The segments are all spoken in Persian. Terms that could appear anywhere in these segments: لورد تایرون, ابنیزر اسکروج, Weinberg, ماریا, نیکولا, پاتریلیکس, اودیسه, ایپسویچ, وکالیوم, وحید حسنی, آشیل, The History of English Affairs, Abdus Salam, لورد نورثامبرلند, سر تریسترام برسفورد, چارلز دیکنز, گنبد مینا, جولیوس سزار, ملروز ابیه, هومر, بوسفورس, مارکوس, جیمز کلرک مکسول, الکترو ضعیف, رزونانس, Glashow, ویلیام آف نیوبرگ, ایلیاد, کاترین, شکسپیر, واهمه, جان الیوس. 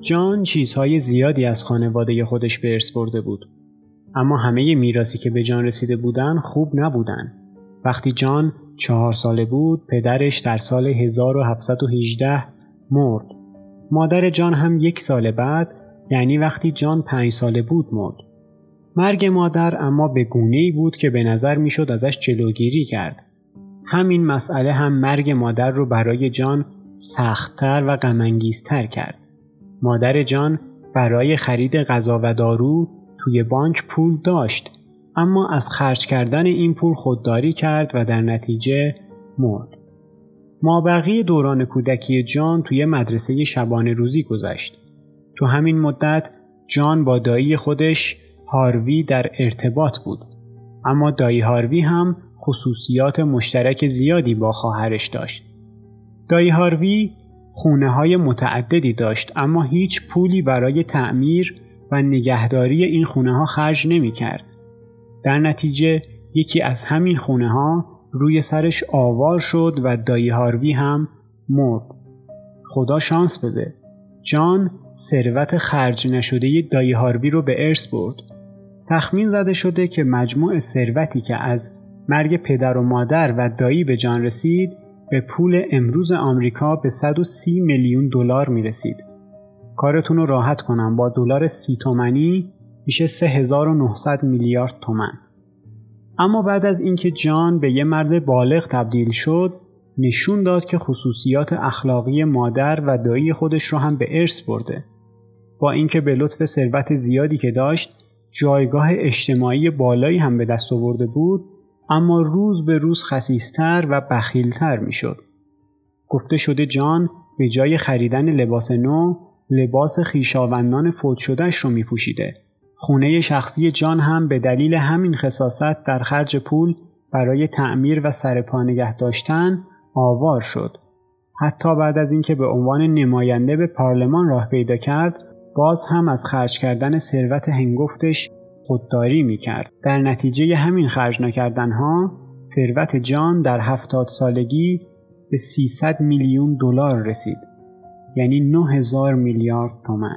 جان چیزهای زیادی از خانواده خودش به ارث برده بود، اما همه میراثی که به جان رسیده بودن خوب نبودن. وقتی جان 4 ساله بود، پدرش در سال 1718 مرد. مادر جان هم 1 سال بعد، یعنی وقتی جان 5 ساله بود، مرد. مرگ مادر اما به گونه‌ای بود که به نظر میشد ازش جلوگیری کرد. همین مسئله هم مرگ مادر رو برای جان سخت‌تر و غم‌انگیزتر کرد. مادر جان برای خرید غذا و دارو توی بانک پول داشت، اما از خرج کردن این پول خودداری کرد و در نتیجه مرد. مابقی دوران کودکی جان توی مدرسه شبانه روزی گذشت. تو همین مدت جان با دایی خودش هاروی در ارتباط بود، اما دایی هاروی هم خصوصیات مشترک زیادی با خواهرش داشت. دایی هاروی خونه‌های متعددی داشت، اما هیچ پولی برای تعمیر و نگهداری این خونه‌ها خرج نمی‌کرد. در نتیجه یکی از همین خونه‌ها روی سرش آوار شد و دایی هاروی هم مرد. خدا شانس بده. جان ثروت خرج نشده دایی هاروی رو به ارث برد. تخمین زده شده که مجموع ثروتی که از مرگ پدر و مادر و دایی به جان رسید به پول امروز آمریکا به 130 میلیون دلار میرسید. کارتون رو راحت کنم، با دلار 30 تومانی میشه 3900 میلیارد تومان. اما بعد از اینکه جان به یه مرد بالغ تبدیل شد، نشون داد که خصوصیات اخلاقی مادر و دایی خودش رو هم به ارث برده. با اینکه به لطف ثروت زیادی که داشت، جایگاه اجتماعی بالایی هم به دست آورده بود، اما روز به روز خسیستر و بخیلتر می شد. گفته شده جان به جای خریدن لباس نو، لباس خویشاوندان فوت شدهش رو می پوشیده. خونه شخصی جان هم به دلیل همین خساست در خرج پول برای تعمیر و سرپا نگه داشتن آوار شد. حتی بعد از اینکه به عنوان نماینده به پارلمان راه پیدا کرد، باز هم از خرج کردن ثروت هنگفتش خودداری می‌کرد. در نتیجه همین خرج نکردن‌ها، ثروت جان در 70 سالگی به 300 میلیون دلار رسید، یعنی 9000 میلیارد تومان.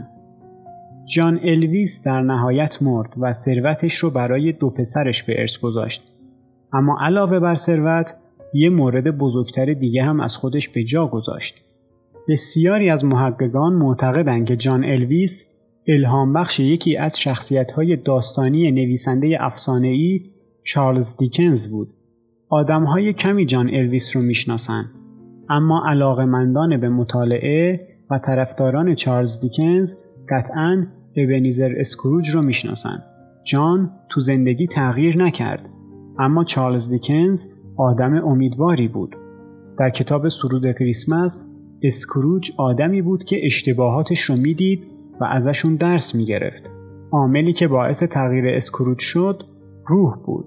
جان الیوس در نهایت مرد و ثروتش رو برای 2 پسرش به ارث گذاشت. اما علاوه بر ثروت، یه مورد بزرگتر دیگه هم از خودش به جا گذاشت. بسیاری از محققان معتقدند که جان الیوس الهام بخش یکی از شخصیت‌های داستانی نویسنده افسانه‌ای چارلز دیکنز بود. آدم‌های کمی جان الیوس رو میشناسن، اما علاقه‌مندان به مطالعه و طرفداران چارلز دیکنز قطعاً ابنیزر اسکروج رو میشناسن. جان تو زندگی تغییر نکرد، اما چارلز دیکنز آدم امیدواری بود. در کتاب سرود کریسمس، اسکروج آدمی بود که اشتباهاتش رو میدید و ازشون درس میگرفت. عاملی که باعث تغییر اسکروج شد، روح بود.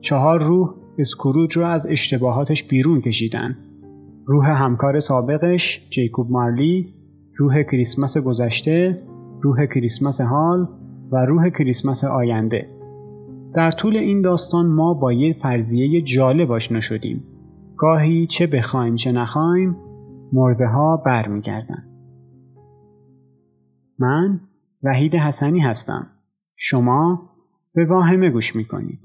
4 روح اسکروج رو از اشتباهاتش بیرون کشیدن. روح همکار سابقش، جیکوب مارلی، روح کریسمس گذشته، روح کریسمس حال و روح کریسمس آینده. در طول این داستان ما با یه فرضیه جالب آشنا شدیم. گاهی چه بخوایم چه نخوایم، مرده ها برمیگردن. من وحید حسنی هستم. شما به واهمه گوش میکنید.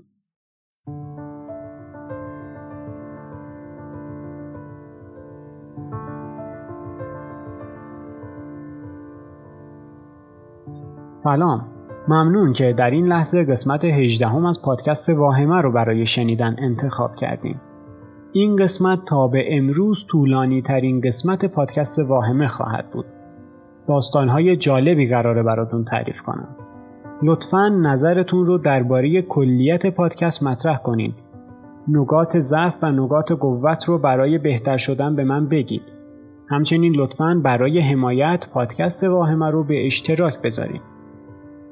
سلام، ممنون که در این لحظه قسمت 18 از پادکست واهمه رو برای شنیدن انتخاب کردیم. این قسمت تا به امروز طولانی ترین قسمت پادکست واهمه خواهد بود. داستان‌های جالبی قراره براتون تعریف کنم. لطفاً نظرتون رو درباره کلیت پادکست مطرح کنین. نکات ضعف و نکات قوت رو برای بهتر شدن به من بگید. همچنین لطفاً برای حمایت پادکست واهمه رو به اشتراک بذارین.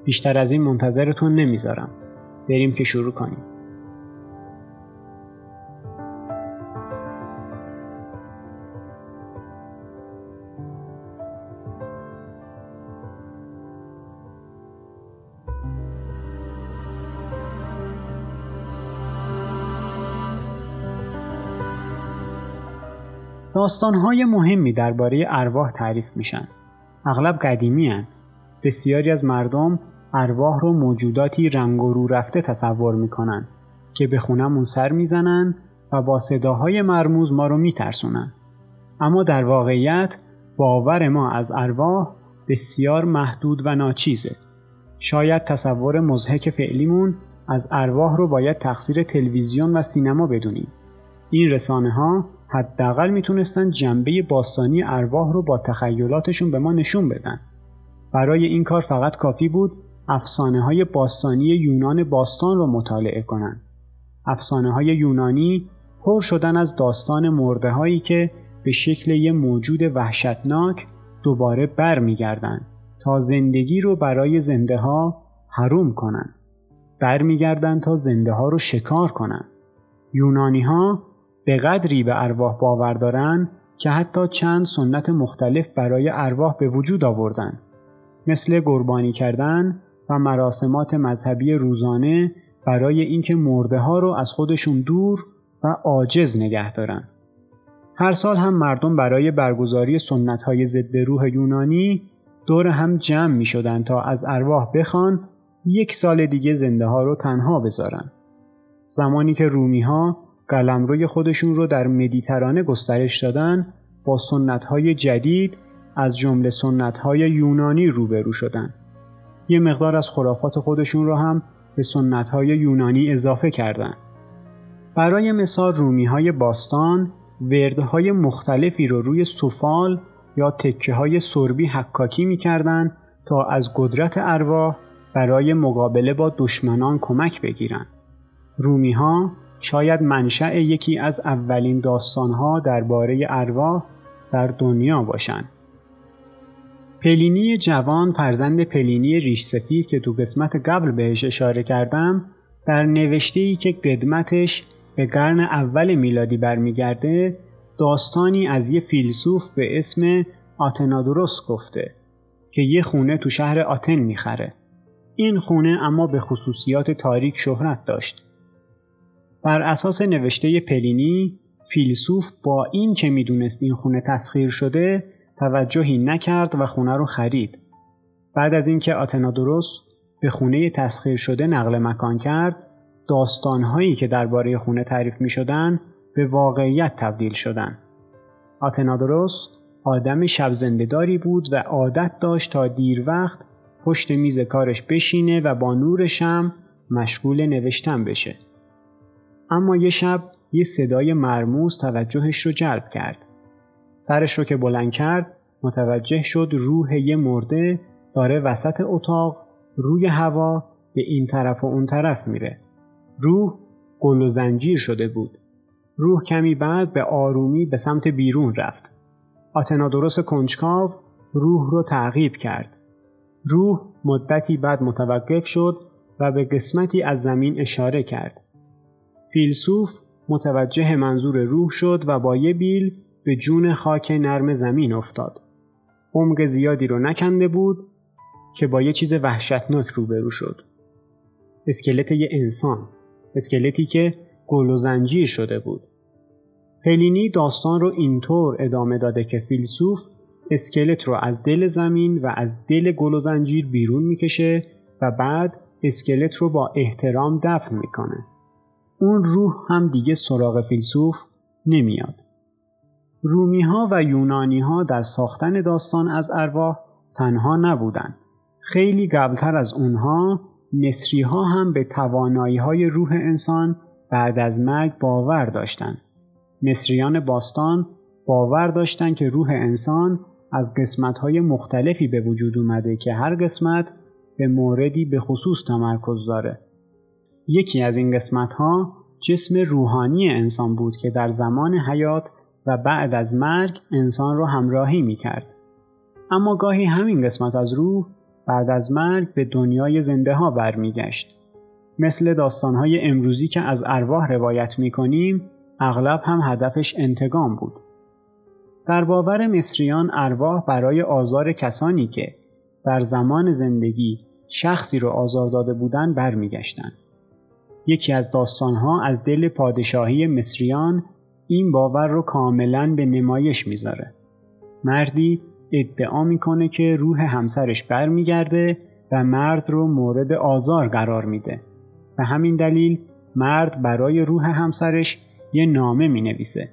بیشتر از این منتظرتون نمیذارم. بریم که شروع کنیم. داستان‌های مهمی درباره ارواح تعریف میشن، اغلب قدیمی هستند. بسیاری از مردم ارواح رو موجوداتی رنگ و رو رفته تصور میکنن که به خونمون سر میزنن و با صداهای مرموز ما رو میترسونن. اما در واقعیت باور ما از ارواح بسیار محدود و ناچیزه. شاید تصور مضحک فعلیمون از ارواح رو باید تقصیر تلویزیون و سینما بدونیم. این رسانه ها حداقل میتونستن جنبه باستانی ارواح رو با تخیلاتشون به ما نشون بدن. برای این کار فقط کافی بود افسانه‌های باستانی یونان باستان رو مطالعه کنند. افسانه‌های یونانی پر شدن از داستان مرده‌هایی که به شکل یک موجود وحشتناک دوباره برمیگردند تا زندگی رو برای زنده‌ها حروم کنند. برمیگردند تا زنده‌ها رو شکار کنند. یونانی‌ها به قدری به ارواح باور دارن که حتی چند سنت مختلف برای ارواح به وجود آوردن، مثل قربانی کردن و مراسمات مذهبی روزانه برای اینکه مرده ها رو از خودشون دور و عاجز نگه دارن. هر سال هم مردم برای برگزاری سنت های ضد روح یونانی دور هم جمع می شدن تا از ارواح بخوان یک سال دیگه زنده ها رو تنها بذارن. زمانی که رومی ها قلمروی خودشون رو در مدیترانه گسترش دادن، با سنت های جدید از جمله سنت های یونانی روبرو شدن. یه مقدار از خرافات خودشون رو هم به سنت های یونانی اضافه کردن. برای مثال رومی های باستان وردهای مختلفی رو روی سفال یا تکه های سربی حکاکی می کردن تا از قدرت ارواح برای مقابله با دشمنان کمک بگیرن. رومی ها شاید منشأ یکی از اولین داستان ها درباره ارواح در دنیا باشن. پلینی جوان، فرزند پلینی ریش سفید که تو قسمت قبل بهش اشاره کردم، در نوشته‌ای که قدمتش به قرن اول میلادی برمیگرده، داستانی از یه فیلسوف به اسم آتنادوروس گفته که یه خونه تو شهر آتن میخره. این خونه اما به خصوصیات تاریک شهرت داشت. بر اساس نوشته پلینی، فیلسوف با این که میدونست این خونه تسخیر شده، توجهی نکرد و خونه رو خرید. بعد از اینکه آتنادوروس به خونه تسخیر شده نقل مکان کرد، داستان‌هایی که درباره خونه تعریف می‌شدن به واقعیت تبدیل شدن. آتنادوروس آدم شب زنده‌داری بود و عادت داشت تا دیر وقت پشت میز کارش بشینه و با نور شمع مشغول نوشتن بشه. اما یه شب یه صدای مرموز توجهش رو جلب کرد. سرش رو که بلند کرد، متوجه شد روح یه مرده داره وسط اتاق روی هوا به این طرف و اون طرف میره. روح گل و زنجیر شده بود. روح کمی بعد به آرومی به سمت بیرون رفت. آتنادوروس کنجکاو روح رو تعقیب کرد. روح مدتی بعد متوقف شد و به قسمتی از زمین اشاره کرد. فیلسوف متوجه منظور روح شد و با یه بیل به جون خاک نرم زمین افتاد. عمق زیادی رو نکنده بود که با یه چیز وحشتناک روبرو شد. اسکلت یه انسان، اسکلتی که گل و زنجیر شده بود. پلینی داستان رو اینطور ادامه داده که فیلسوف اسکلت رو از دل زمین و از دل گل و زنجیر بیرون میکشه و بعد اسکلت رو با احترام دفن میکنه. اون روح هم دیگه سراغ فیلسوف نمیاد. رومی‌ها و یونانی‌ها در ساختن داستان از ارواح تنها نبودند. خیلی قبلتر از اونها، مصری‌ها هم به توانایی‌های روح انسان بعد از مرگ باور داشتند. مصریان باستان باور داشتند که روح انسان از قسمت‌های مختلفی به وجود اومده که هر قسمت به موردی به خصوص تمرکز داره. یکی از این قسمت‌ها جسم روحانی انسان بود که در زمان حیات و بعد از مرگ انسان رو همراهی میکرد. اما گاهی همین قسمت از روح بعد از مرگ به دنیای زنده ها برمیگشت. مثل داستانهای امروزی که از ارواح روایت میکنیم، اغلب هم هدفش انتقام بود. در باور مصریان، ارواح برای آزار کسانی که در زمان زندگی شخصی رو آزار داده بودن برمیگشتن. یکی از داستانها از دل پادشاهی مصریان این باور رو کاملاً به نمایش میذاره. مردی ادعا میکنه که روح همسرش برمیگرده و مرد رو مورد آزار قرار میده. به همین دلیل مرد برای روح همسرش یه نامه مینویسه.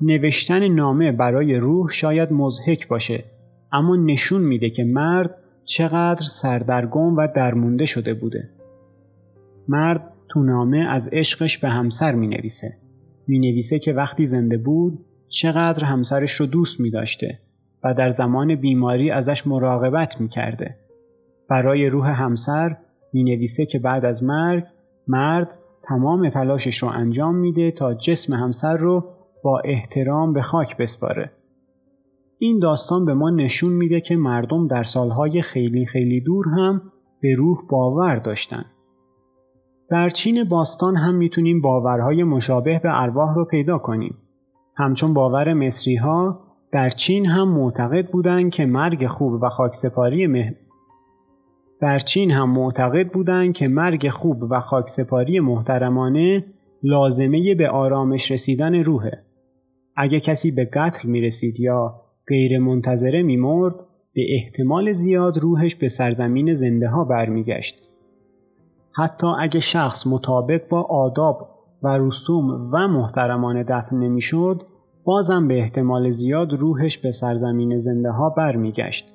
نوشتن نامه برای روح شاید مضحک باشه، اما نشون میده که مرد چقدر سردرگم و درمونده شده بوده. مرد تو نامه از عشقش به همسر می نویسه که وقتی زنده بود چقدر همسرش رو دوست می داشته و در زمان بیماری ازش مراقبت می کرده. برای روح همسر می نویسه که بعد از مرگ مرد تمام تلاشش رو انجام میده تا جسم همسر رو با احترام به خاک بسپاره. این داستان به ما نشون میده که مردم در سالهای خیلی خیلی دور هم به روح باور داشتن. در چین باستان هم میتونیم باورهای مشابه به ارواح رو پیدا کنیم. همچون باور مصری ها در چین هم معتقد بودن که مرگ خوب و خاکسپاری محترمانه لازمه به آرامش رسیدن روحه. اگه کسی به قتل میرسید یا غیر منتظره میمرد، به احتمال زیاد روحش به سرزمین زنده ها برمیگشت. حتی اگه شخص مطابق با آداب و رسوم و محترمانه دفن نمیشد، بازم به احتمال زیاد روحش به سرزمین زنده ها برمیگشت.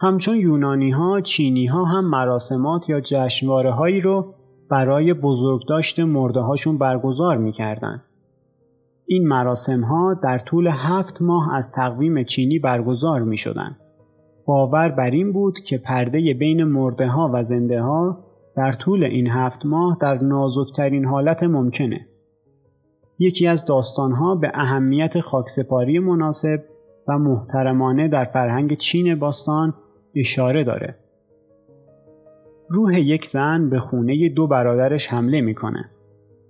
همچون یونانی ها، چینی ها هم مراسمات یا جشنواره هایی رو برای بزرگداشت مرده هاشون برگزار میکردن. این مراسم ها در طول 7 ماه از تقویم چینی برگزار میشدن. باور بر این بود که پرده بین مرده ها و زنده ها در طول این 7 ماه در نازکترین حالت ممکنه. یکی از داستان ها به اهمیت خاکسپاری مناسب و محترمانه در فرهنگ چین باستان اشاره داره. روح یک زن به خونه 2 برادرش حمله میکنه.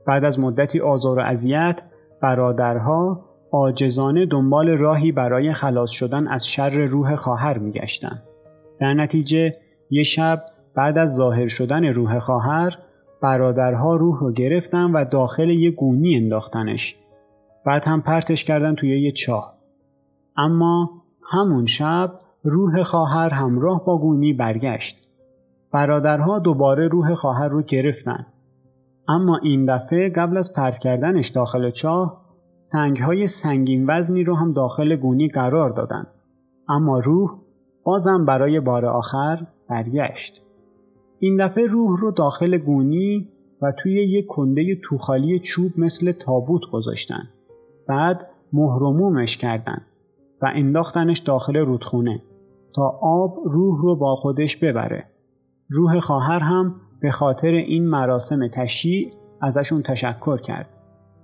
بعد از مدتی آزار و اذیت، برادرها عاجزانه دنبال راهی برای خلاص شدن از شر روح خواهر میگشتن. در نتیجه یه شب بعد از ظاهر شدن روح خواهر، برادرها روح رو گرفتن و داخل یه گونی انداختنش. بعد هم پرتش کردن توی یه چاه. اما همون شب روح خواهر همراه با گونی برگشت. برادرها دوباره روح خواهر رو گرفتن، اما این دفعه قبل از پرت کردنش داخل چاه، سنگ‌های سنگین وزنی رو هم داخل گونی قرار دادن. اما روح بازم برای بار آخر برگشت. این دفعه روح رو داخل گونی و توی یک کنده توخالی چوب مثل تابوت گذاشتن. بعد مهرمومش کردن و انداختنش داخل رودخونه تا آب روح رو با خودش ببره. روح خواهر هم به خاطر این مراسم تشییع ازشون تشکر کرد.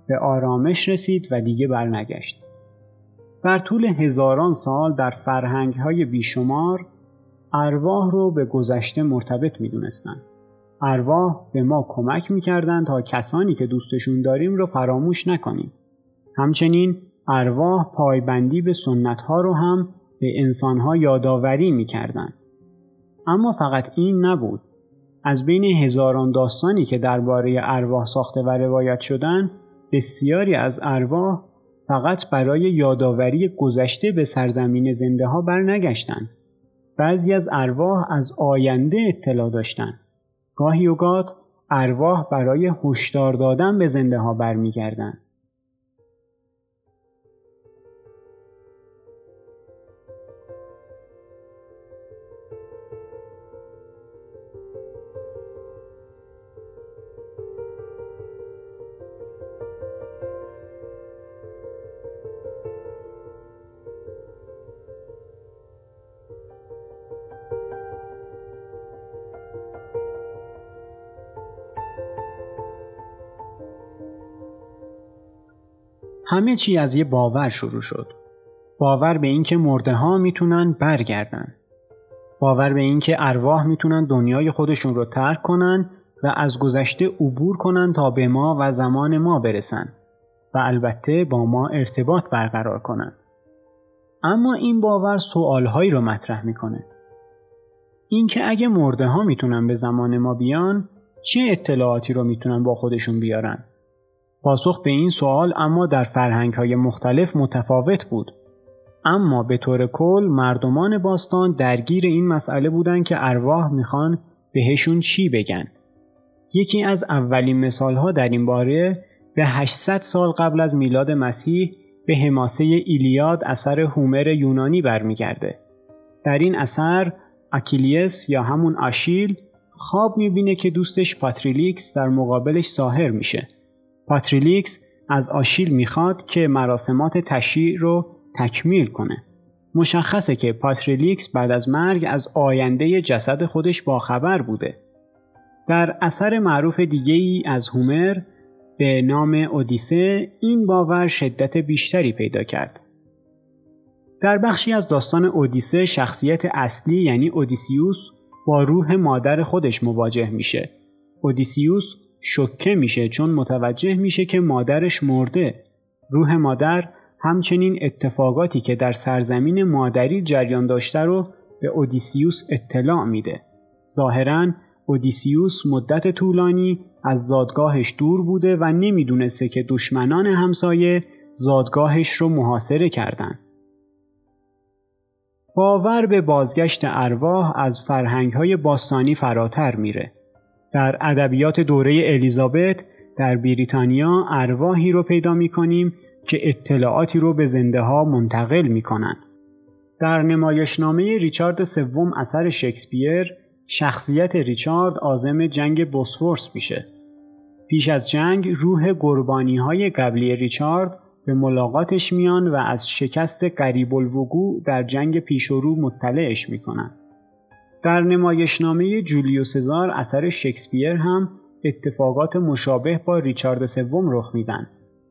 به آرامش رسید و دیگه برنگشت. در طول هزاران سال در فرهنگ‌های بیشمار ارواح رو به گذشته مرتبط می‌دونستن. ارواح به ما کمک می‌کردن تا کسانی که دوستشون داریم رو فراموش نکنیم. همچنین ارواح پایبندی به سنت‌ها رو هم به انسان‌ها یادآوری می‌کردن. اما فقط این نبود. از بین هزاران داستانی که درباره ارواح ساخته و روایت شدن، بسیاری از ارواح فقط برای یادآوری گذشته به سرزمین زنده ها برنگشتن. بعضی از ارواح از آینده اطلاع داشتن. گاهی اوقات ارواح برای هشدار دادن به زنده ها برمیگردن. همه چی از یه باور شروع شد. باور به این که مرده ها میتونن برگردن. باور به این که ارواح میتونن دنیای خودشون رو ترک کنن و از گذشته عبور کنن تا به ما و زمان ما برسن و البته با ما ارتباط برقرار کنن. اما این باور سوالهایی رو مطرح میکنه. این که اگه مرده ها میتونن به زمان ما بیان، چه اطلاعاتی رو میتونن با خودشون بیارن؟ پاسخ به این سوال اما در فرهنگ‌های مختلف متفاوت بود. اما به طور کل مردمان باستان درگیر این مسئله بودن که ارواح میخوان بهشون چی بگن. یکی از اولین مثالها در این باره به 800 سال قبل از میلاد مسیح به حماسه ایلیاد اثر هومر یونانی برمیگرده. در این اثر آکیلیس یا همون آشیل خواب میبینه که دوستش پاتریلیکس در مقابلش ظاهر میشه. پاتریلیکس از آشیل میخواد که مراسمات تشییع رو تکمیل کنه. مشخصه که پاتریلیکس بعد از مرگ از آینده جسد خودش باخبر بوده. در اثر معروف دیگه‌ای از هومر به نام اودیسه این باور شدت بیشتری پیدا کرد. در بخشی از داستان اودیسه شخصیت اصلی یعنی اودیسیوس با روح مادر خودش مواجه میشه. اودیسیوس شوکه میشه چون متوجه میشه که مادرش مرده. روح مادر همچنین اتفاقاتی که در سرزمین مادری جریان داشته رو به اودیسیوس اطلاع میده. ظاهراً اودیسیوس مدت طولانی از زادگاهش دور بوده و نمیدونسته که دشمنان همسایه زادگاهش رو محاصره کردن. باور به بازگشت ارواح از فرهنگ‌های باستانی فراتر میره. در ادبیات دوره الیزابت در بریتانیا ارواحی رو پیدا می‌کنیم که اطلاعاتی رو به زنده ها منتقل می‌کنن. در نمایشنامه ریچارد سوم اثر شکسپیر شخصیت ریچارد عازم جنگ بوسفورس میشه. پیش از جنگ روح قربانی‌های قبلی ریچارد به ملاقاتش میان و از شکست قریب الوقوع در جنگ پیشرو مطلعش میکنن. در نمایشنامه جولیوس سزار اثر شکسپیر هم اتفاقات مشابه با ریچارد سوم رخ میدن.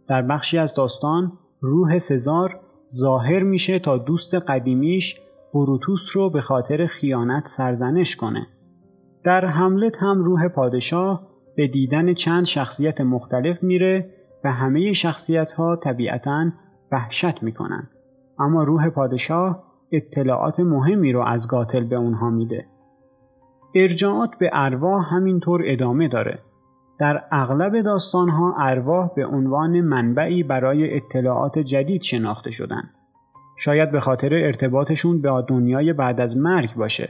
در بخشی از داستان روح سزار ظاهر میشه تا دوست قدیمیش بروتوس رو به خاطر خیانت سرزنش کنه. در هملت هم روح پادشاه به دیدن چند شخصیت مختلف میره و همه شخصیت ها طبیعتاً وحشت میکنن، اما روح پادشاه اطلاعات مهمی رو از قاتل به اونها میده. ارجاعات به ارواح همینطور ادامه داره. در اغلب داستان ها ارواح به عنوان منبعی برای اطلاعات جدید شناخته شدن. شاید به خاطر ارتباطشون با دنیای بعد از مرگ باشه.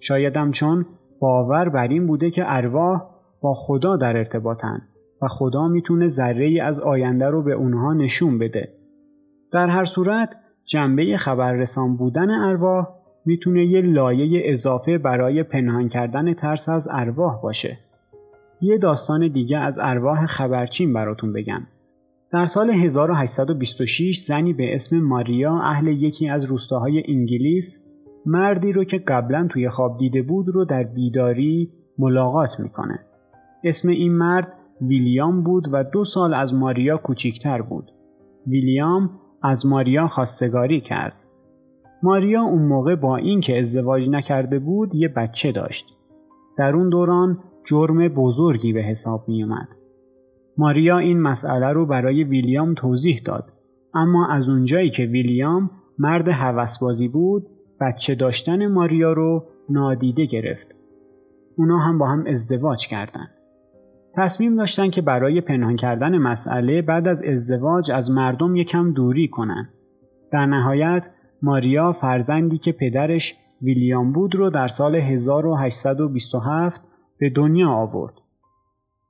شاید هم چون باور بر این بوده که ارواح با خدا در ارتباطن و خدا میتونه ذره‌ای از آینده رو به اونها نشون بده. در هر صورت جنبه خبررسان بودن ارواح میتونه یه لایه اضافه برای پنهان کردن ترس از ارواح باشه. یه داستان دیگه از ارواح خبرچین براتون بگم. در سال 1826 زنی به اسم ماریا اهل یکی از روستاهای انگلیس مردی رو که قبلا توی خواب دیده بود رو در بیداری ملاقات میکنه. اسم این مرد ویلیام بود و 2 سال از ماریا کوچیکتر بود. ویلیام از ماریا خواستگاری کرد. ماریا اون موقع با این که ازدواج نکرده بود یه بچه داشت. در اون دوران جرم بزرگی به حساب می اومد. ماریا این مسئله رو برای ویلیام توضیح داد، اما از اونجایی که ویلیام مرد هوسبازی بود بچه داشتن ماریا رو نادیده گرفت. اونا هم با هم ازدواج کردند. تصمیم داشتن که برای پنهان کردن مسئله بعد از ازدواج از مردم یکم دوری کنن. در نهایت ماریا فرزندی که پدرش ویلیام بود رو در سال 1827 به دنیا آورد.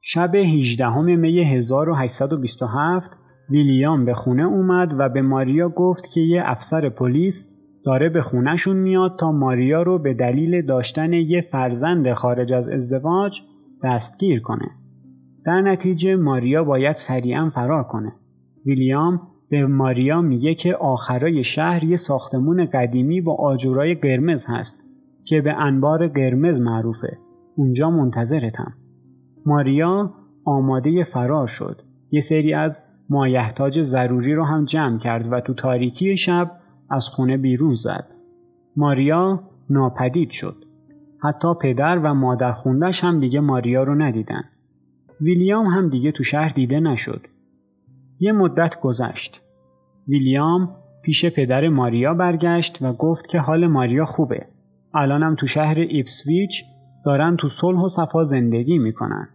شب 18 می 1827 ویلیام به خونه اومد و به ماریا گفت که یه افسر پلیس داره به خونهشون میاد تا ماریا رو به دلیل داشتن یه فرزند خارج از ازدواج دستگیر کنه. در نتیجه ماریا باید سریعا فرار کنه. ویلیام به ماریا میگه که آخرای شهر یه ساختمون قدیمی با آجرای قرمز هست که به انبار قرمز معروفه. اونجا منتظرتم. ماریا آماده فرار شد. یه سری از مایحتاج ضروری رو هم جمع کرد و تو تاریکی شب از خونه بیرون زد. ماریا ناپدید شد. حتی پدر و مادر خوندش هم دیگه ماریا رو ندیدن. ویلیام هم دیگه تو شهر دیده نشد. یه مدت گذشت. ویلیام پیش پدر ماریا برگشت و گفت که حال ماریا خوبه. الانم تو شهر ایپسویچ دارن تو صلح و صفا زندگی میکنن.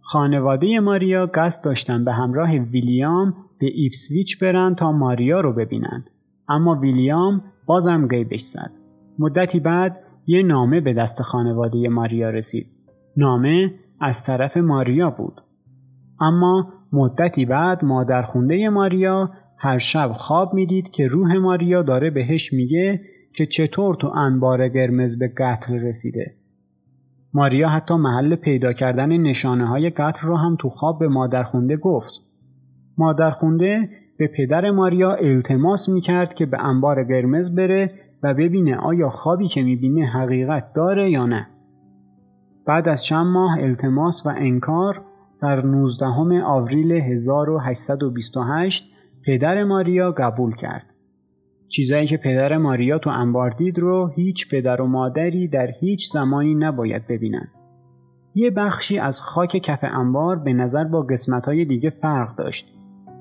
خانواده ماریا قصد داشتن به همراه ویلیام به ایپسویچ برن تا ماریا رو ببینن، اما ویلیام بازم غیبش زد. مدتی بعد یه نامه به دست خانواده ماریا رسید. نامه از طرف ماریا بود. اما مدتی بعد مادرخونده ماریا هر شب خواب میدید که روح ماریا داره بهش میگه که چطور تو انبار قرمز به قتل رسیده. ماریا حتی محل پیدا کردن نشانه های قتل رو هم تو خواب به مادرخونده گفت. مادرخونده به پدر ماریا التماس میکرد که به انبار قرمز بره و ببینه آیا خوابی که میبینه حقیقت داره یا نه. بعد از چند ماه التماس و انکار در 19 آوریل 1828 پدر ماریا قبول کرد. چیزایی که پدر ماریا تو انبار دید رو هیچ پدر و مادری در هیچ زمانی نباید ببینن. یه بخشی از خاک کف انبار به نظر با قسمت‌های دیگه فرق داشت.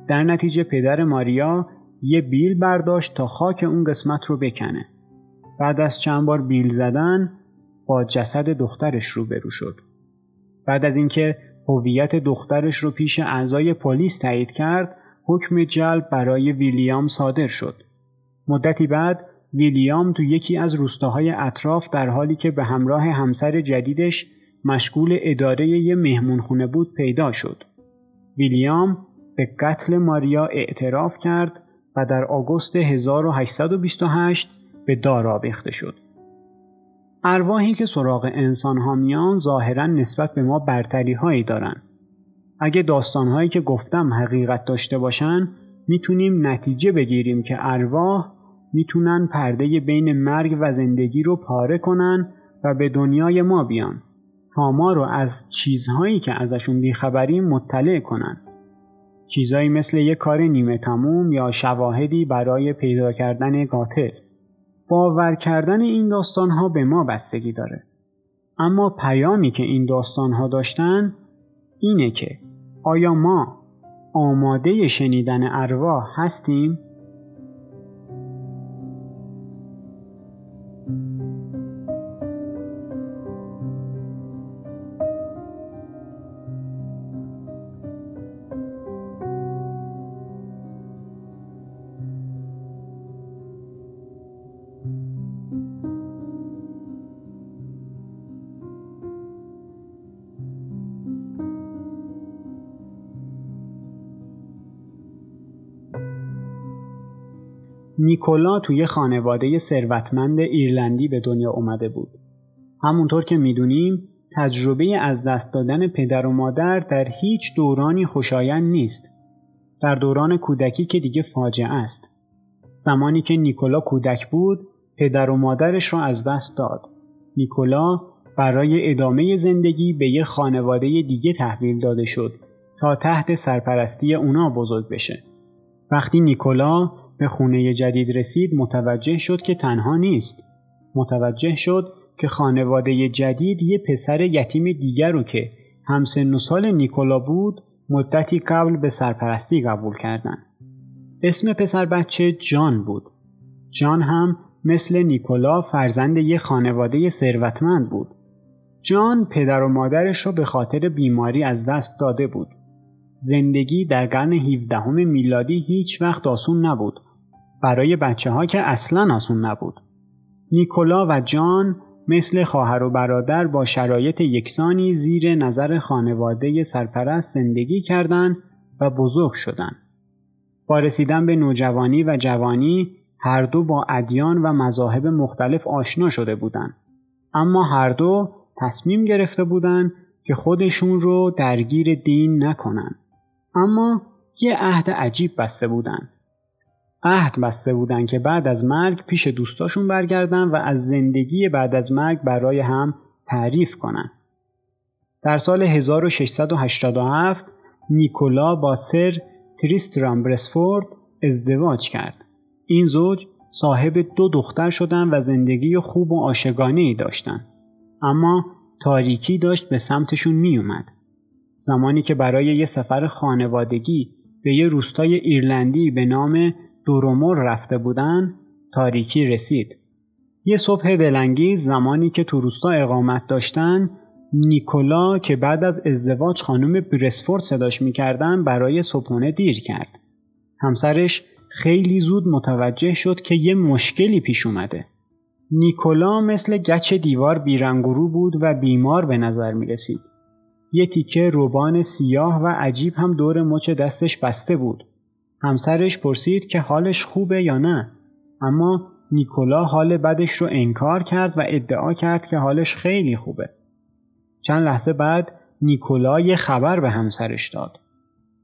در نتیجه پدر ماریا یه بیل برداشت تا خاک اون قسمت رو بکنه. بعد از چند بار بیل زدن با جسد دخترش روبرو شد. بعد از اینکه هویت دخترش رو پیش اعضای پلیس تایید کرد، حکم جلب برای ویلیام صادر شد. مدتی بعد ویلیام تو یکی از روستاهای اطراف در حالی که به همراه همسر جدیدش مشغول اداره یه مهمونخونه بود پیدا شد. ویلیام به قتل ماریا اعتراف کرد و در آگوست 1828 به دار آویخته شد. ارواحی که سراغ انسان‌ها میان ظاهراً نسبت به ما برتری‌هایی دارن. اگه داستان‌هایی که گفتم حقیقت داشته باشن، میتونیم نتیجه بگیریم که ارواح میتونن پرده بین مرگ و زندگی رو پاره کنن و به دنیای ما بیان تا ما رو از چیزهایی که ازشون بیخبریم مطلع کنن. چیزایی مثل یک کار نیمه تموم یا شواهدی برای پیدا کردن قاتل. باور کردن این داستانها به ما بستگی داره. اما پیامی که این داستانها داشتن اینه که آیا ما آماده شنیدن ارواح هستیم؟ نیکولا توی خانواده ثروتمند ایرلندی به دنیا اومده بود. همونطور که میدونیم تجربه از دست دادن پدر و مادر در هیچ دورانی خوشایند نیست. در دوران کودکی که دیگه فاجعه است. زمانی که نیکولا کودک بود پدر و مادرش را از دست داد. نیکولا برای ادامه زندگی به یه خانواده دیگه تحویل داده شد تا تحت سرپرستی اونا بزرگ بشه. وقتی نیکولا به خونه جدید رسید متوجه شد که تنها نیست. متوجه شد که خانواده جدید یه پسر یتیم دیگر رو که همسن و سال نیکولا بود مدتی قبل به سرپرستی قبول کردن. اسم پسر بچه جان بود. جان هم مثل نیکولا فرزند یه خانواده ثروتمند بود. جان پدر و مادرش رو به خاطر بیماری از دست داده بود. زندگی در قرن 17 میلادی هیچ وقت آسون نبود. برای بچه ها که اصلاً آسون نبود. نیکولا و جان مثل خواهر و برادر با شرایط یکسانی زیر نظر خانواده سرپرست زندگی کردند و بزرگ شدند. با رسیدن به نوجوانی و جوانی هر دو با ادیان و مذاهب مختلف آشنا شده بودند. اما هر دو تصمیم گرفته بودند که خودشون رو درگیر دین نکنن. اما یه عهد عجیب بسته بودن. عهد بسته بودن که بعد از مرگ پیش دوستاشون برگردن و از زندگی بعد از مرگ برای هم تعریف کنن. در سال 1687 نیکولا با سر تریسترام برسفورد ازدواج کرد. این زوج صاحب 2 دختر شدن و زندگی خوب و عاشقانه‌ای داشتن. اما تاریکی داشت به سمتشون می اومد. زمانی که برای یه سفر خانوادگی به یه روستای ایرلندی به نام دورمور رفته بودن، تاریکی رسید. یه صبح دلانگیز زمانی که تو روستا اقامت داشتن، نیکولا که بعد از ازدواج خانم برسفورد صداش می کردن برای صبحونه دیر کرد. همسرش خیلی زود متوجه شد که یه مشکلی پیش اومده. نیکولا مثل گچ دیوار بیرنگرو بود و بیمار به نظر می رسید. یه تیکه روبان سیاه و عجیب هم دور مچ دستش بسته بود. همسرش پرسید که حالش خوبه یا نه، اما نیکولا حال بدش رو انکار کرد و ادعا کرد که حالش خیلی خوبه. چند لحظه بعد نیکولا یه خبر به همسرش داد.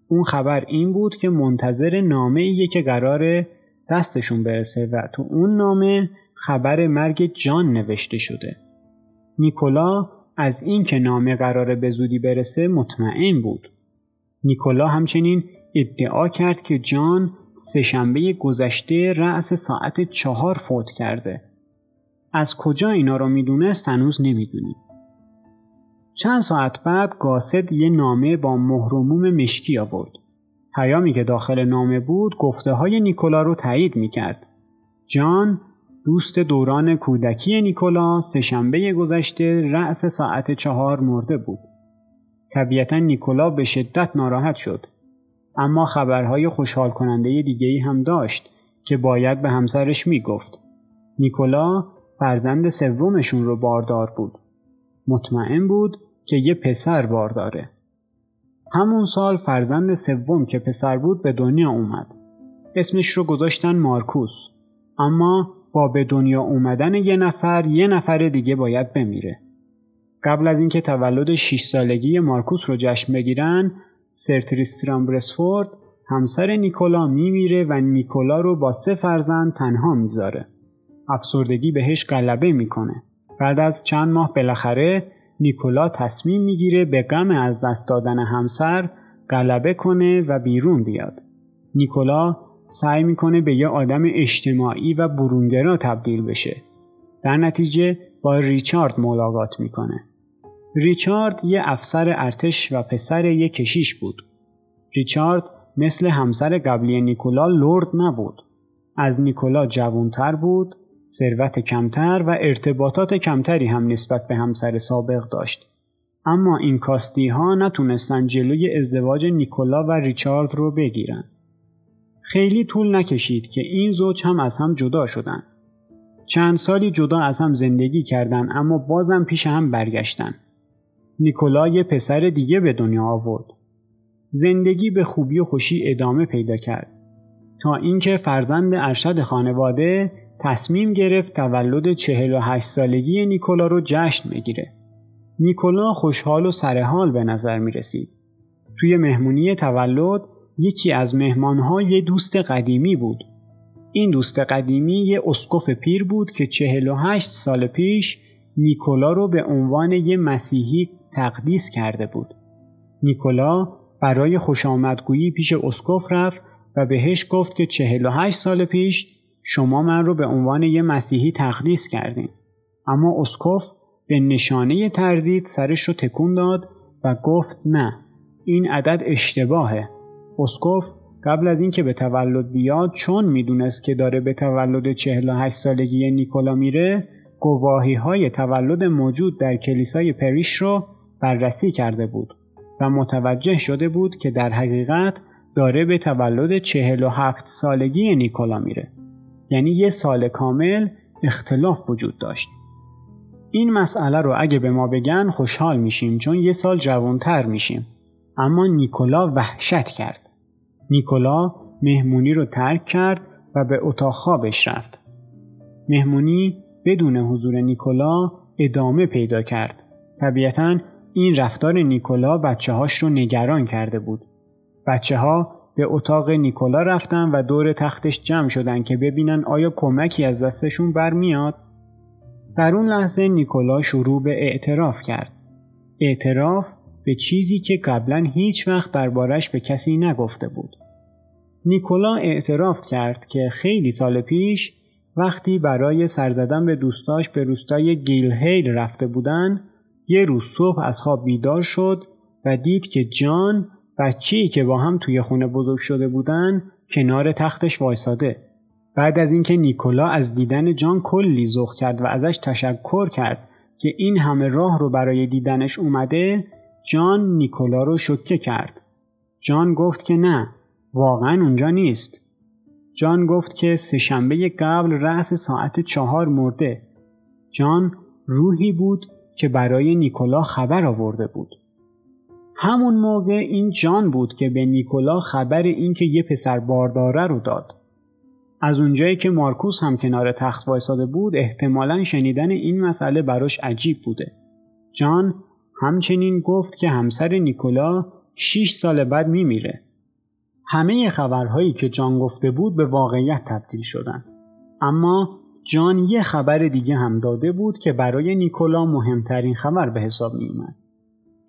اون خبر این بود که منتظر نامه‌ایه که قراره دستشون برسه و تو اون نامه خبر مرگ جان نوشته شده. نیکولا از این که نامه قراره به زودی برسه مطمئن بود. نیکولا همچنین ادعا کرد که جان سه‌شنبه گذشته رأس ساعت 4 فوت کرده. از کجا اینا رو میدونست هنوز نمیدونی. چند ساعت بعد قاصد یه نامه با مهر و موم مشکی آورد. پیامی که داخل نامه بود گفته های نیکولا رو تایید میکرد. جان، دوست دوران کودکی نیکولا، سه‌شنبه گذشته رأس ساعت 4 مرده بود. طبیعتاً نیکولا به شدت ناراحت شد. اما خبرهای خوشحال کننده دیگه‌ای هم داشت که باید به همسرش میگفت. نیکولا فرزند سومشون رو باردار بود. مطمئن بود که یه پسر بارداره. همون سال فرزند سوم که پسر بود به دنیا اومد. اسمش رو گذاشتن مارکوس. اما با به دنیا اومدن یه نفر دیگه باید بمیره. قبل از اینکه تولد 6 سالگی مارکوس رو جشن بگیرن، سر تریسترام برسفورد همسر نیکولا میمیره و نیکولا رو با 3 فرزند تنها میذاره. افسردگی بهش غلبه میکنه. بعد از چند ماه بالاخره نیکولا تصمیم میگیره به غم از دست دادن همسر غلبه کنه و بیرون بیاد. نیکولا سعی میکنه به یه آدم اجتماعی و برونگرا تبدیل بشه. در نتیجه با ریچارد ملاقات میکنه. ریچارد یه افسر ارتش و پسر یه کشیش بود. ریچارد مثل همسر قبلی نیکولا لرد نبود. از نیکولا جوانتر بود، ثروت کمتر و ارتباطات کمتری هم نسبت به همسر سابق داشت. اما این کاستی ها نتونستن جلوی ازدواج نیکولا و ریچارد رو بگیرن. خیلی طول نکشید که این زوج هم از هم جدا شدن. چند سالی جدا از هم زندگی کردن، اما بازم پیش هم برگشتن. نیکولا یه پسر دیگه به دنیا آورد. زندگی به خوبی و خوشی ادامه پیدا کرد تا اینکه فرزند ارشد خانواده تصمیم گرفت تولد 48 سالگی نیکولا رو جشن بگیره. نیکولا خوشحال و سرحال به نظر می رسید. توی مهمونی تولد یکی از مهمانها یه دوست قدیمی بود. این دوست قدیمی یه اسقف پیر بود که 48 سال پیش نیکولا رو به عنوان یه مسیحی تقدیس کرده بود. نیکولا برای خوشامدگویی پیش اسقف رفت و بهش گفت که 48 سال پیش شما من رو به عنوان یه مسیحی تقدیس کردین. اما اسقف به نشانه تردید سرش رو تکون داد و گفت نه، این عدد اشتباهه. اسقف قبل از اینکه به تولد بیاد، چون میدونست که داره به تولد 48 سالگی نیکولا میره، گواهی های تولد موجود در کلیسای پریش رو بررسی کرده بود و متوجه شده بود که در حقیقت داره به تولد 47 سالگی نیکولا میره. یعنی 1 سال کامل اختلاف وجود داشت. این مسئله رو اگه به ما بگن خوشحال میشیم، چون 1 سال جوانتر میشیم. اما نیکولا وحشت کرد. نیکولا مهمونی رو ترک کرد و به اتاق خوابش رفت. مهمونی بدون حضور نیکولا ادامه پیدا کرد. طبیعتاً این رفتار نیکولا بچه‌هاش رو نگران کرده بود. بچه‌ها به اتاق نیکولا رفتن و دور تختش جمع شدن که ببینن آیا کمکی از دستشون برمیاد. در اون لحظه نیکولا شروع به اعتراف کرد. اعتراف به چیزی که قبلا هیچ وقت دربارش به کسی نگفته بود. نیکولا اعتراف کرد که خیلی سال پیش وقتی برای سرزدن به دوستاش به روستای گیل هیل رفته بودن، یه روز صبح از خواب بیدار شد و دید که جان، بچه‌ای که با هم توی خونه بزرگ شده بودن، کنار تختش وایساده. بعد از اینکه نیکولا از دیدن جان کلی ذوق کرد و ازش تشکر کرد که این همه راه رو برای دیدنش اومده، جان نیکولا رو شوکه کرد. جان گفت که نه، واقعا اونجا نیست. جان گفت که سه‌شنبه قبل رأس ساعت 4 مرده. جان روحی بود که برای نیکولا خبر آورده بود. همون موقع این جان بود که به نیکولا خبر این که یه پسر بارداره رو داد. از اونجایی که مارکوس هم کنار تخت وایساده بود، احتمالاً شنیدن این مسئله براش عجیب بوده. جان همچنین گفت که همسر نیکولا 6 سال بعد میمیره. همه خبرهایی که جان گفته بود به واقعیت تبدیل شدن. اما جان یه خبر دیگه هم داده بود که برای نیکولا مهمترین خبر به حساب می اومد.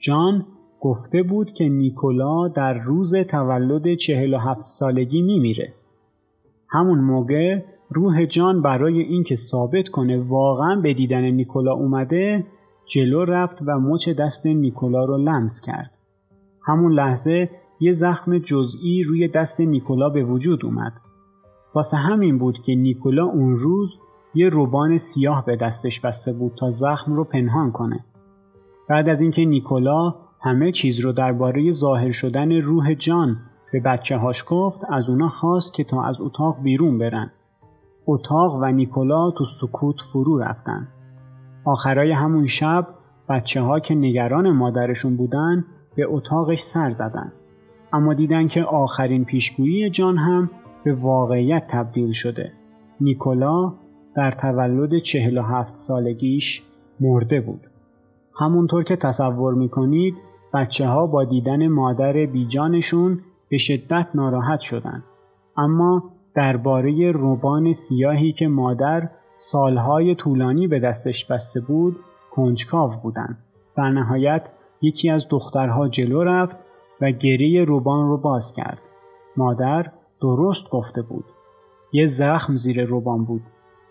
جان گفته بود که نیکولا در روز تولد 47 سالگی می میره. همون موقع روح جان برای اینکه ثابت کنه واقعا به دیدن نیکولا اومده، جلو رفت و مچ دست نیکولا رو لمس کرد. همون لحظه یه زخم جزئی روی دست نیکولا به وجود اومد. واسه همین بود که نیکولا اون روز یه روبان سیاه به دستش بسته بود تا زخم رو پنهان کنه. بعد از اینکه نیکولا همه چیز رو درباره ظاهر شدن روح جان به بچه هاش گفت، از اونا خواست که تا از اتاق بیرون برن. اتاق و نیکولا تو سکوت فرو رفتن. آخرای همون شب بچه ها که نگران مادرشون بودن به اتاقش سر زدن. اما دیدن که آخرین پیشگویی جان هم به واقعیت تبدیل شده. نیکولا در تولد 47 سالگیش مرده بود. همونطور که تصور میکنید، بچه ها با دیدن مادر بیجانشون به شدت ناراحت شدن. اما درباره روبان سیاهی که مادر سالهای طولانی به دستش بسته بود، کنجکاو بودن. در نهایت یکی از دخترها جلو رفت و گریه روبان رو باز کرد. مادر درست گفته بود. یه زخم زیر روبان بود.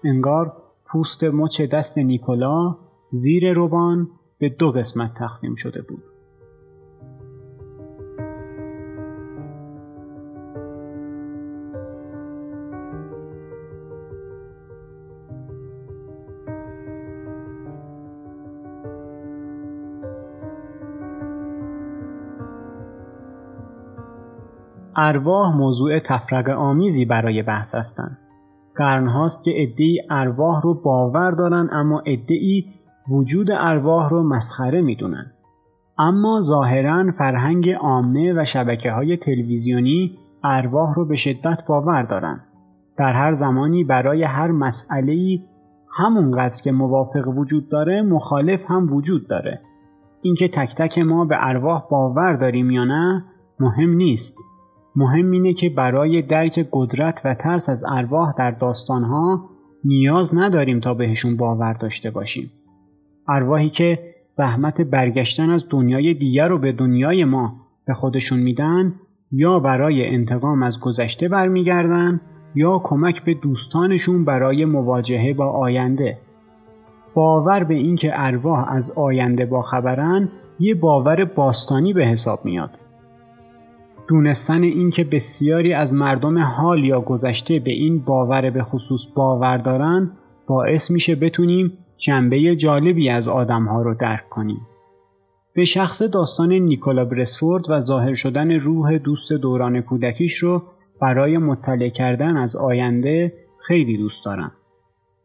انگار پوست مچ دست نیکولا زیر روبان به 2 قسمت تقسیم شده بود. ارواح موضوع تفرقه آمیزی برای بحث هستند. قرن‌هاست که عده‌ای ارواح رو باور دارن، اما عده‌ای وجود ارواح رو مسخره میدونن. اما ظاهراً فرهنگ عامه و شبکه‌های تلویزیونی ارواح رو به شدت باور دارن. در هر زمانی برای هر مسئله‌ای همونقدر که موافق وجود داره، مخالف هم وجود داره. اینکه تک تک ما به ارواح باور داریم یا نه مهم نیست. مهم اینه که برای درک قدرت و ترس از ارواح در داستانها نیاز نداریم تا بهشون باور داشته باشیم. ارواحی که زحمت برگشتن از دنیای دیگر رو به دنیای ما به خودشون میدن، یا برای انتقام از گذشته برمیگردن یا کمک به دوستانشون برای مواجهه با آینده. باور به این که ارواح از آینده باخبرن یه باور باستانی به حساب میاد. دونستن این که بسیاری از مردم حال یا گذشته به این باور به خصوص باور دارن، باعث میشه بتونیم جنبه جالبی از آدمها رو درک کنیم. به شخص داستان نیکولا برسفورد و ظاهر شدن روح دوست دوران کودکیش رو برای مطلع کردن از آینده خیلی دوست دارم.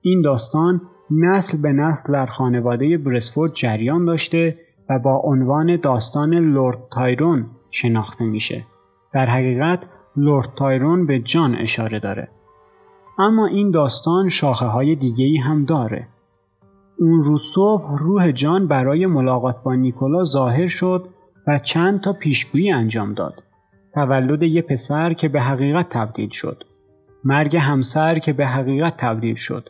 این داستان نسل به نسل در خانواده برسفورد جریان داشته و با عنوان داستان لورد تایرون شناخته میشه. در حقیقت لورد تایرون به جان اشاره داره. اما این داستان شاخه های دیگه‌ای هم داره. اون روز صبح روح جان برای ملاقات با نیکولا ظاهر شد و چند تا پیشگویی انجام داد. تولد یه پسر که به حقیقت تبدیل شد. مرگ همسر که به حقیقت تبدیل شد.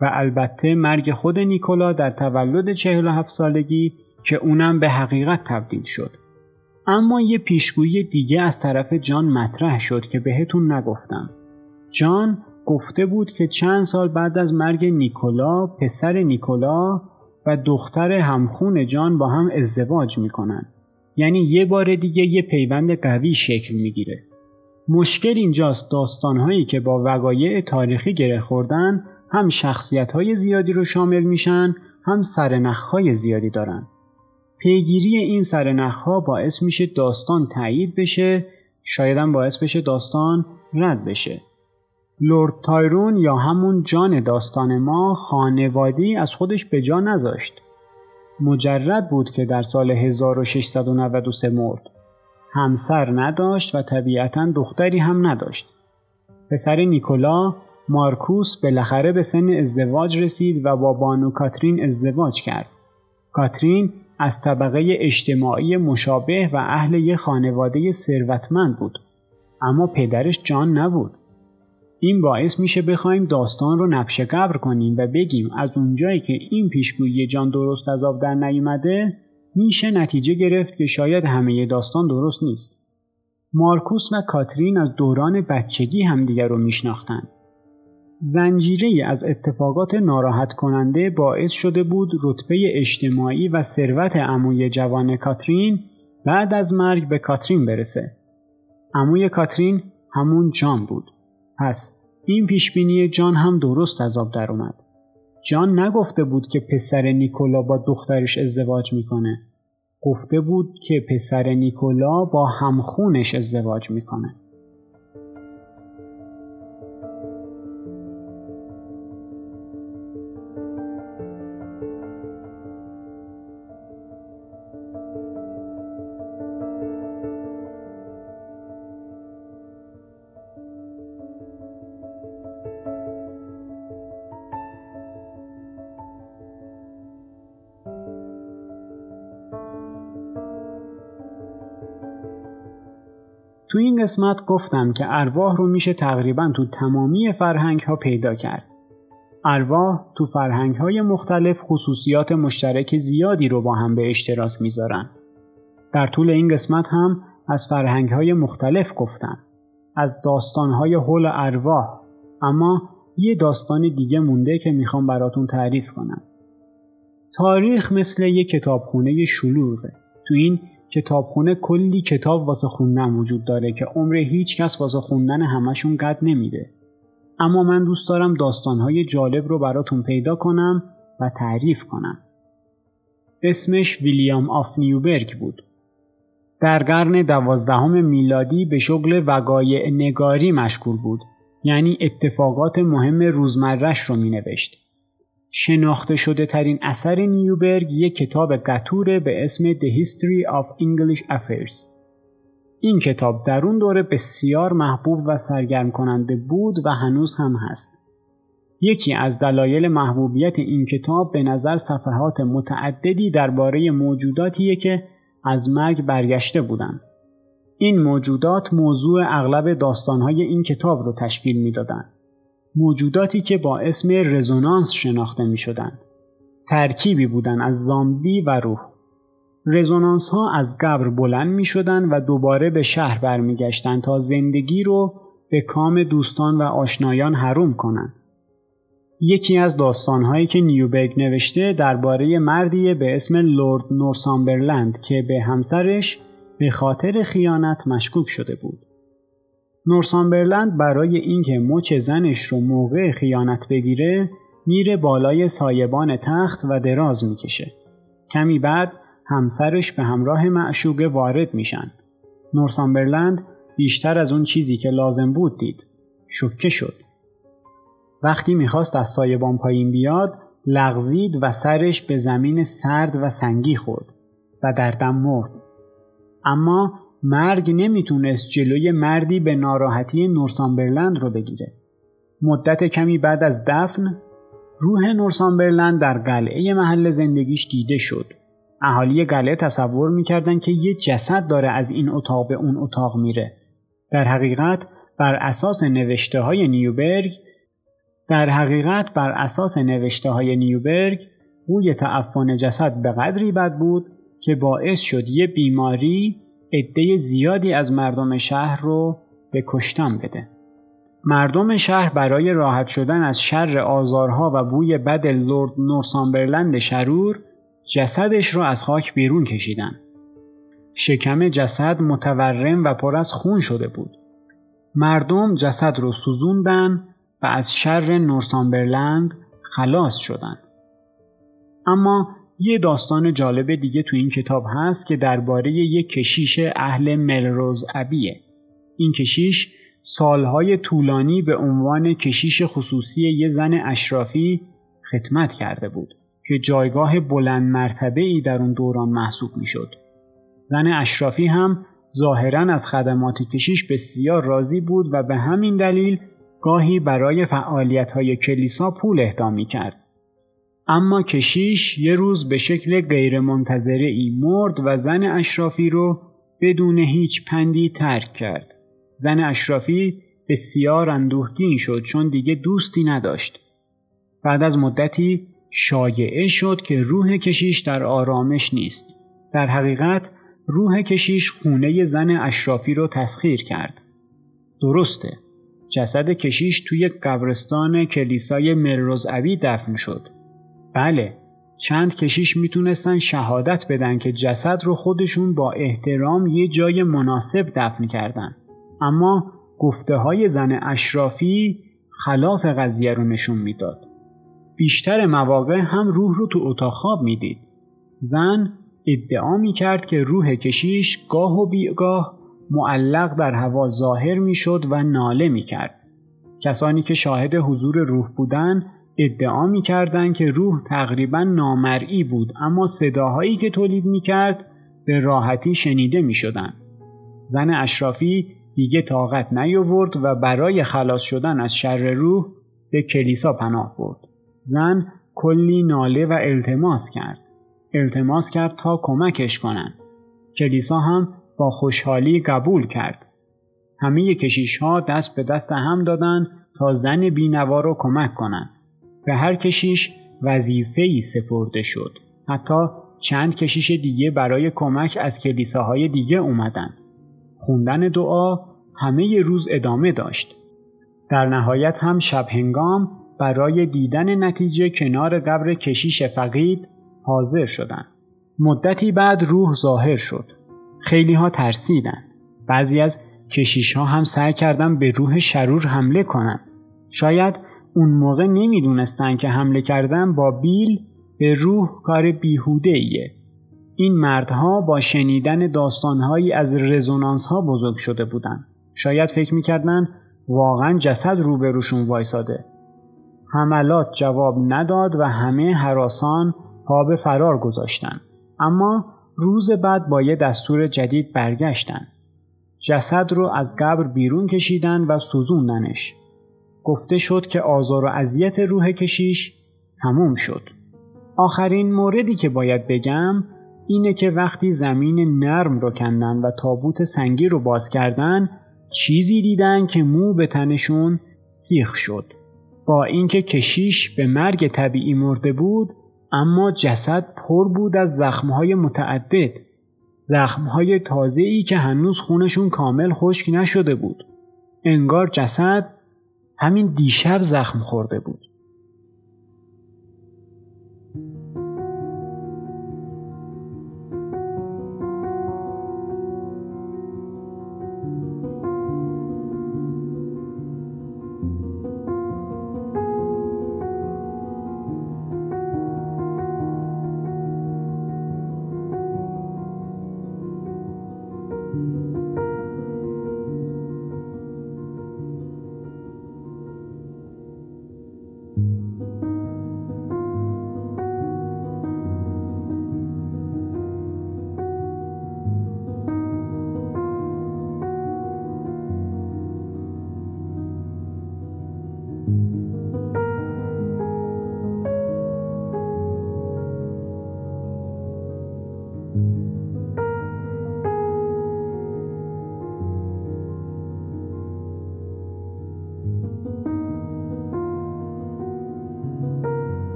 و البته مرگ خود نیکولا در تولد 47 سالگی که اونم به حقیقت تبدیل شد. اما یه پیشگویی دیگه از طرف جان مطرح شد که بهتون نگفتم. جان گفته بود که چند سال بعد از مرگ نیکولا، پسر نیکولا و دختر همخون جان با هم ازدواج میکنن. یعنی یه بار دیگه یه پیوند قوی شکل میگیره. مشکل اینجاست داستانهایی که با وقایع تاریخی گره خوردن هم شخصیت‌های زیادی رو شامل میشن، هم سرنخ‌های زیادی دارن. پیگیری این سرنخ‌ها باعث میشه داستان تایید بشه، شاید هم باعث بشه داستان رد بشه. لورد تایرون یا همون جان داستان ما خانوادی از خودش به جا نذاشت. مجرد بود که در سال 1693 مرد. همسر نداشت و طبیعتاً دختری هم نداشت. پسر نیکولا، مارکوس، بالاخره به سن ازدواج رسید و با بانو کاترین ازدواج کرد. کاترین از طبقه اجتماعی مشابه و اهل یک خانواده ثروتمند بود، اما پدرش جان نبود. این باعث میشه بخوایم داستان رو نبش قبر کنیم و بگیم از اونجایی که این پیشگویی جان درست از آب در نیامده، میشه نتیجه گرفت که شاید همه داستان درست نیست. مارکوس و کاترین از دوران بچگی همدیگر رو میشناختن. زنجیره‌ای از اتفاقات ناراحت کننده باعث شده بود رتبه اجتماعی و ثروت عموی جوان کاترین بعد از مرگ به کاترین برسه. عموی کاترین همون جان بود. پس این پیشبینی جان هم درست از آب در اومد. جان نگفته بود که پسر نیکولا با دخترش ازدواج میکنه. گفته بود که پسر نیکولا با همخونش ازدواج میکنه. تو این قسمت گفتم که ارواح رو میشه تقریبا تو تمامی فرهنگ ها پیدا کرد. ارواح تو فرهنگ های مختلف خصوصیات مشترک زیادی رو با هم به اشتراک میذارن. در طول این قسمت هم از فرهنگ های مختلف گفتم. از داستان های حول ارواح. اما یه داستان دیگه مونده که میخوام براتون تعریف کنم. تاریخ مثل یه کتابخونه شلوغه. تو این کتابخونه کلی کتاب واسه خوندن وجود داره که عمر هیچ کس واسه خوندن همشون قد نمیده. اما من دوست دارم داستانهای جالب رو براتون پیدا کنم و تعریف کنم. اسمش ویلیام آف نیوبرگ بود. در قرن 12 میلادی به شغل وقایع نگاری مشغول بود. یعنی اتفاقات مهم روزمره‌اش رو مینوشت. شناخته شده ترین اثر نیوبرگ یک کتاب قطوره به اسم The History of English Affairs. این کتاب در اون دوره بسیار محبوب و سرگرم کننده بود و هنوز هم هست. یکی از دلایل محبوبیت این کتاب به نظر صفحات متعددی درباره موجوداتیه که از مرگ برگشته بودن. این موجودات موضوع اغلب داستانهای این کتاب رو تشکیل میدادن. موجوداتی که با اسم رزونانس شناخته می شدن. ترکیبی بودن از زامبی و روح. رزونانس ها از قبر بلند می شدن و دوباره به شهر برمی گشتن تا زندگی رو به کام دوستان و آشنایان حروم کنن. یکی از داستانهایی که نیوبرگ نوشته درباره مردی به اسم لورد نورثامبرلند که به همسرش به خاطر خیانت مشکوک شده بود. نورثامبرلند برای اینکه مچ زنش رو موقع خیانت بگیره میره بالای سایبان تخت و دراز میکشه. کمی بعد همسرش به همراه معشوقه وارد میشن. نورثامبرلند بیشتر از اون چیزی که لازم بود دید. شوکه شد. وقتی میخواست از سایبان پایین بیاد لغزید و سرش به زمین سرد و سنگی خورد و در دم مرد. اما مرگ نمیتونست جلوی مردی به ناراحتی نورثامبرلند رو بگیره. مدت کمی بعد از دفن، روح نورثامبرلند در قلعه محل زندگیش دیده شد. اهالی قلعه تصور میکردن که یه جسد داره از این اتاق به اون اتاق میره. در حقیقت بر اساس نوشته های نیوبرگ، بوی تعفن جسد به قدری بد بود که باعث شد یه بیماری عده زیادی از مردم شهر رو به کشتن بده. مردم شهر برای راحت شدن از شر آزارها و بوی بد لورد نورثامبرلند شرور جسدش رو از خاک بیرون کشیدن. شکم جسد متورم و پر از خون شده بود. مردم جسد رو سوزوندن و از شر نورثامبرلند خلاص شدن. اما یه داستان جالب دیگه تو این کتاب هست که درباره یک کشیش اهل ملروز ابیه. این کشیش سالهای طولانی به عنوان کشیش خصوصی یه زن اشرافی خدمت کرده بود که جایگاه بلند مرتبه‌ای در اون دوران محسوب می‌شد. زن اشرافی هم ظاهراً از خدمات کشیش بسیار راضی بود و به همین دلیل گاهی برای فعالیت‌های کلیسا پول اهدا می‌کرد. اما کشیش یه روز به شکل غیرمنتظره‌ای مرد و زن اشرافی رو بدون هیچ پندی ترک کرد. زن اشرافی بسیار اندوهگین شد چون دیگه دوستی نداشت. بعد از مدتی شایعه شد که روح کشیش در آرامش نیست. در حقیقت روح کشیش خونه زن اشرافی رو تسخیر کرد. درسته، جسد کشیش توی قبرستان کلیسای ملروز ابیه دفن شد. بله، چند کشیش میتونستن شهادت بدن که جسد رو خودشون با احترام یه جای مناسب دفن کردن. اما گفته های زن اشرافی خلاف قضیه رو نشون میداد. بیشتر مواقع هم روح رو تو اتاق خواب میدید. زن ادعا میکرد که روح کشیش گاه و بیگاه معلق در هوا ظاهر میشد و ناله میکرد. کسانی که شاهد حضور روح بودن ادعا میکردن که روح تقریبا نامرئی بود، اما صداهایی که تولید میکرد به راحتی شنیده میشدن. زن اشرافی دیگه طاقت نیاورد و برای خلاص شدن از شر روح به کلیسا پناه برد. زن کلی ناله و التماس کرد تا کمکش کنن. کلیسا هم با خوشحالی قبول کرد. همه کشیش‌ها دست به دست هم دادن تا زن بی‌نوا رو کمک کنن. به هر کشیش وظیفه‌ای سپرده شد. حتی چند کشیش دیگه برای کمک از کلیساهای دیگه اومدن. خوندن دعا همه روز ادامه داشت. در نهایت هم شب هنگام برای دیدن نتیجه کنار قبر کشیش فقید حاضر شدند. مدتی بعد روح ظاهر شد. خیلی ها ترسیدن. بعضی از کشیش ها هم سعی کردن به روح شرور حمله کنن. شاید اون موقع نمیدونستن که حمله کردن با بیل به روح کار بیهوده ایه. این مردها با شنیدن داستانهایی از رزونانس ها بزرگ شده بودن. شاید فکر میکردن واقعا جسد روبروشون وایساده. حملات جواب نداد و همه هراسان پا به فرار گذاشتن. اما روز بعد با یه دستور جدید برگشتن. جسد رو از قبر بیرون کشیدن و سوزوندنش. گفته شد که آزار و اذیت روح کشیش تموم شد. آخرین موردی که باید بگم اینه که وقتی زمین نرم رو کندن و تابوت سنگی رو باز کردن، چیزی دیدن که مو به تنشون سیخ شد. با اینکه کشیش به مرگ طبیعی مرده بود، اما جسد پر بود از زخم‌های متعدد، زخم‌های تازه‌ای که هنوز خونشون کامل خشک نشده بود. انگار جسد همین دیشب زخم خورده بود.